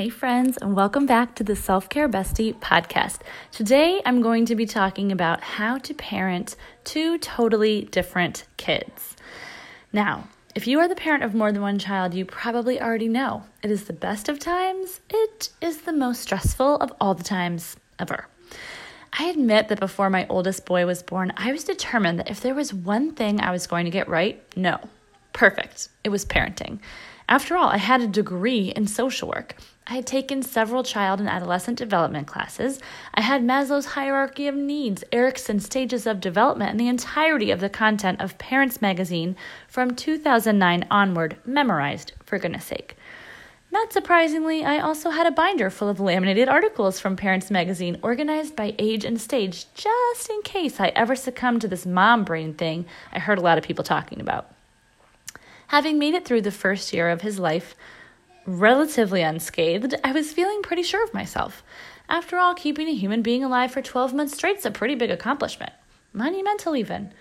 Hey friends, and welcome back to the Self-Care Bestie podcast. Today, I'm going to be talking about how to parent two totally different kids. Now, if you are the parent of more than one child, you probably already know it is the best of times. It is the most stressful of all the times ever. I admit that before my oldest boy was born, I was determined that if there was one thing I was going to get right, perfect, it was parenting. After all, I had a degree in social work. I had taken several child and adolescent development classes. I had Maslow's hierarchy of needs, Erikson's stages of development, and the entirety of the content of Parents Magazine from 2009 onward memorized, for goodness sake. Not surprisingly, I also had a binder full of laminated articles from Parents Magazine organized by age and stage, just in case I ever succumbed to this mom brain thing I heard a lot of people talking about. Having made it through the first year of his life relatively unscathed, I was feeling pretty sure of myself. After all, keeping a human being alive for 12 months straight is a pretty big accomplishment. Monumental even.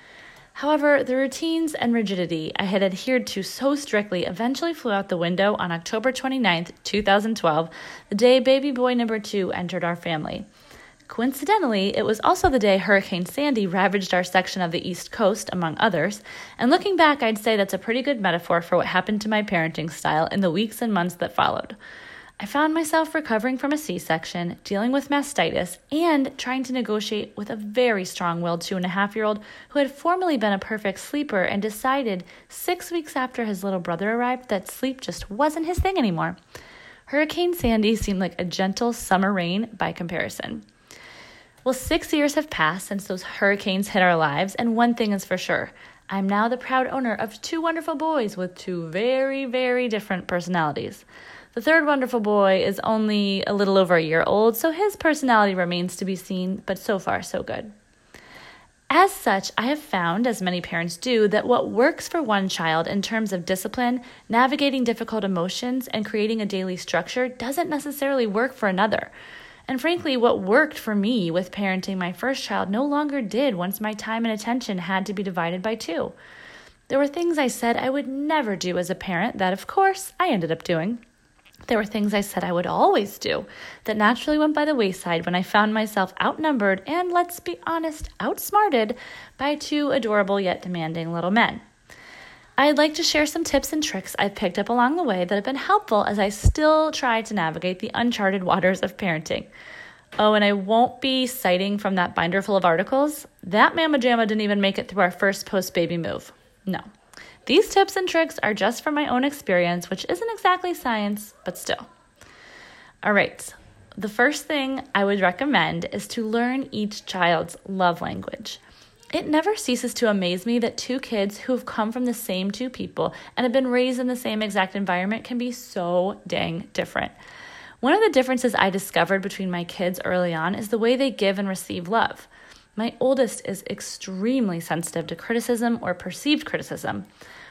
However, the routines and rigidity I had adhered to so strictly eventually flew out the window on October 29th, 2012, the day baby boy number 2 entered our family. Coincidentally, it was also the day Hurricane Sandy ravaged our section of the East Coast, among others, and looking back, I'd say that's a pretty good metaphor for what happened to my parenting style in the weeks and months that followed. I found myself recovering from a C-section, dealing with mastitis, and trying to negotiate with a very strong-willed 2.5-year-old who had formerly been a perfect sleeper and decided 6 weeks after his little brother arrived that sleep just wasn't his thing anymore. Hurricane Sandy seemed like a gentle summer rain by comparison. Well, 6 years have passed since those hurricanes hit our lives, and one thing is for sure. I'm now the proud owner of two wonderful boys with two very, very different personalities. The third wonderful boy is only a little over a year old, so his personality remains to be seen, but so far, so good. As such, I have found, as many parents do, that what works for one child in terms of discipline, navigating difficult emotions, and creating a daily structure doesn't necessarily work for another. And frankly, what worked for me with parenting my first child no longer did once my time and attention had to be divided by two. There were things I said I would never do as a parent that, of course, I ended up doing. There were things I said I would always do that naturally went by the wayside when I found myself outnumbered and, let's be honest, outsmarted by two adorable yet demanding little men. I'd like to share some tips and tricks I've picked up along the way that have been helpful as I still try to navigate the uncharted waters of parenting. Oh, and I won't be citing from that binder full of articles. That mama jamma didn't even make it through our first post-baby move. No. These tips and tricks are just from my own experience, which isn't exactly science, but still. All right. The first thing I would recommend is to learn each child's love language. It never ceases to amaze me that two kids who have come from the same two people and have been raised in the same exact environment can be so dang different. One of the differences I discovered between my kids early on is the way they give and receive love. My oldest is extremely sensitive to criticism or perceived criticism.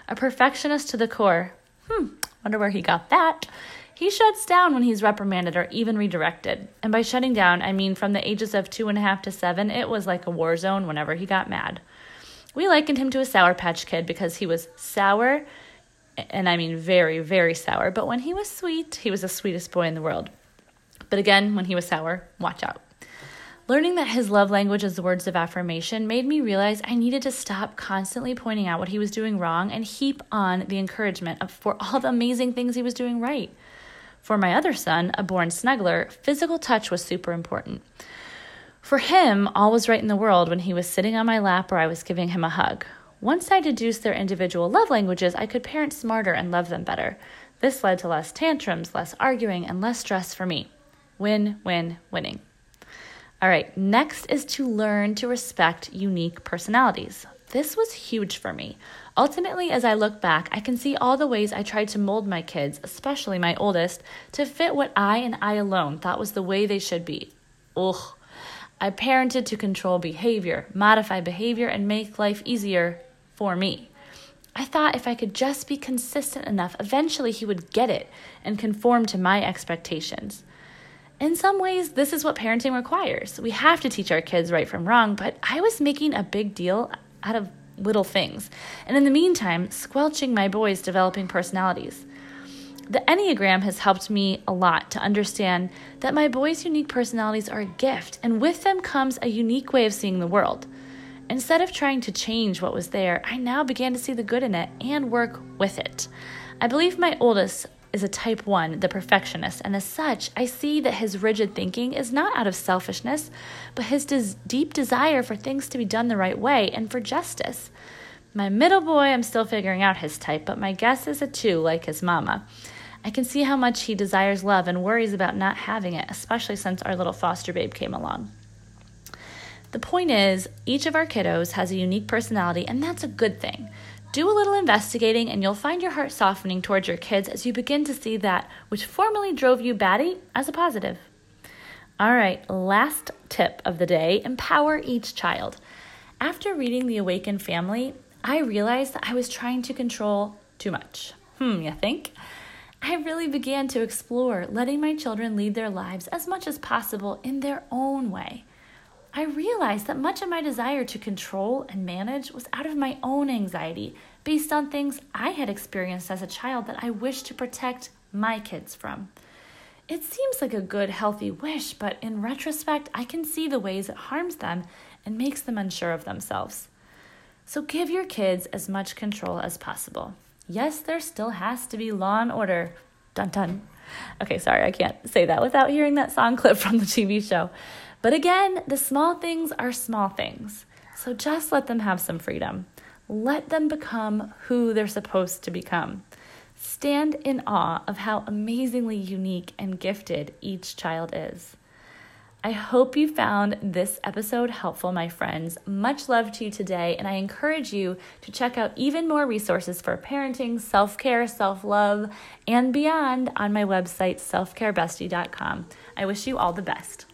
A perfectionist to the core. Wonder where he got that. He shuts down when he's reprimanded or even redirected. And by shutting down, I mean from the ages of 2.5 to 7, it was like a war zone whenever he got mad. We likened him to a Sour Patch Kid because he was sour, and I mean very, very sour. But when he was sweet, he was the sweetest boy in the world. But again, when he was sour, watch out. Learning that his love language is the words of affirmation made me realize I needed to stop constantly pointing out what he was doing wrong and heap on the encouragement for all the amazing things he was doing right. For my other son, a born snuggler, physical touch was super important. For him, all was right in the world when he was sitting on my lap or I was giving him a hug. Once I deduced their individual love languages, I could parent smarter and love them better. This led to less tantrums, less arguing, and less stress for me. Win, win, winning. All right, next is to learn to respect unique personalities. This was huge for me. Ultimately, as I look back, I can see all the ways I tried to mold my kids, especially my oldest, to fit what I and I alone thought was the way they should be. Ugh. I parented to control behavior, modify behavior, and make life easier for me. I thought if I could just be consistent enough, eventually he would get it and conform to my expectations. In some ways, this is what parenting requires. We have to teach our kids right from wrong, but I was making a big deal out of little things, and in the meantime, squelching my boys' developing personalities. The Enneagram has helped me a lot to understand that my boys' unique personalities are a gift, and with them comes a unique way of seeing the world. Instead of trying to change what was there, I now began to see the good in it and work with it. I believe my oldest is a type 1, the perfectionist, and as such, I see that his rigid thinking is not out of selfishness, but his deep desire for things to be done the right way and for justice. My middle boy, I'm still figuring out his type, but my guess is a 2, like his mama. I can see how much he desires love and worries about not having it, especially since our little foster babe came along. The point is, each of our kiddos has a unique personality, and that's a good thing. Do a little investigating, and you'll find your heart softening towards your kids as you begin to see that which formerly drove you batty as a positive. All right, last tip of the day, empower each child. After reading The Awakened Family, I realized that I was trying to control too much. You think? I really began to explore letting my children lead their lives as much as possible in their own way. I realized that much of my desire to control and manage was out of my own anxiety based on things I had experienced as a child that I wished to protect my kids from. It seems like a good, healthy wish, but in retrospect, I can see the ways it harms them and makes them unsure of themselves. So give your kids as much control as possible. Yes, there still has to be law and order. Dun dun. Okay, sorry, I can't say that without hearing that song clip from the TV show. But again, the small things are small things. So just let them have some freedom. Let them become who they're supposed to become. Stand in awe of how amazingly unique and gifted each child is. I hope you found this episode helpful, my friends. Much love to you today, and I encourage you to check out even more resources for parenting, self-care, self-love, and beyond on my website, selfcarebestie.com. I wish you all the best.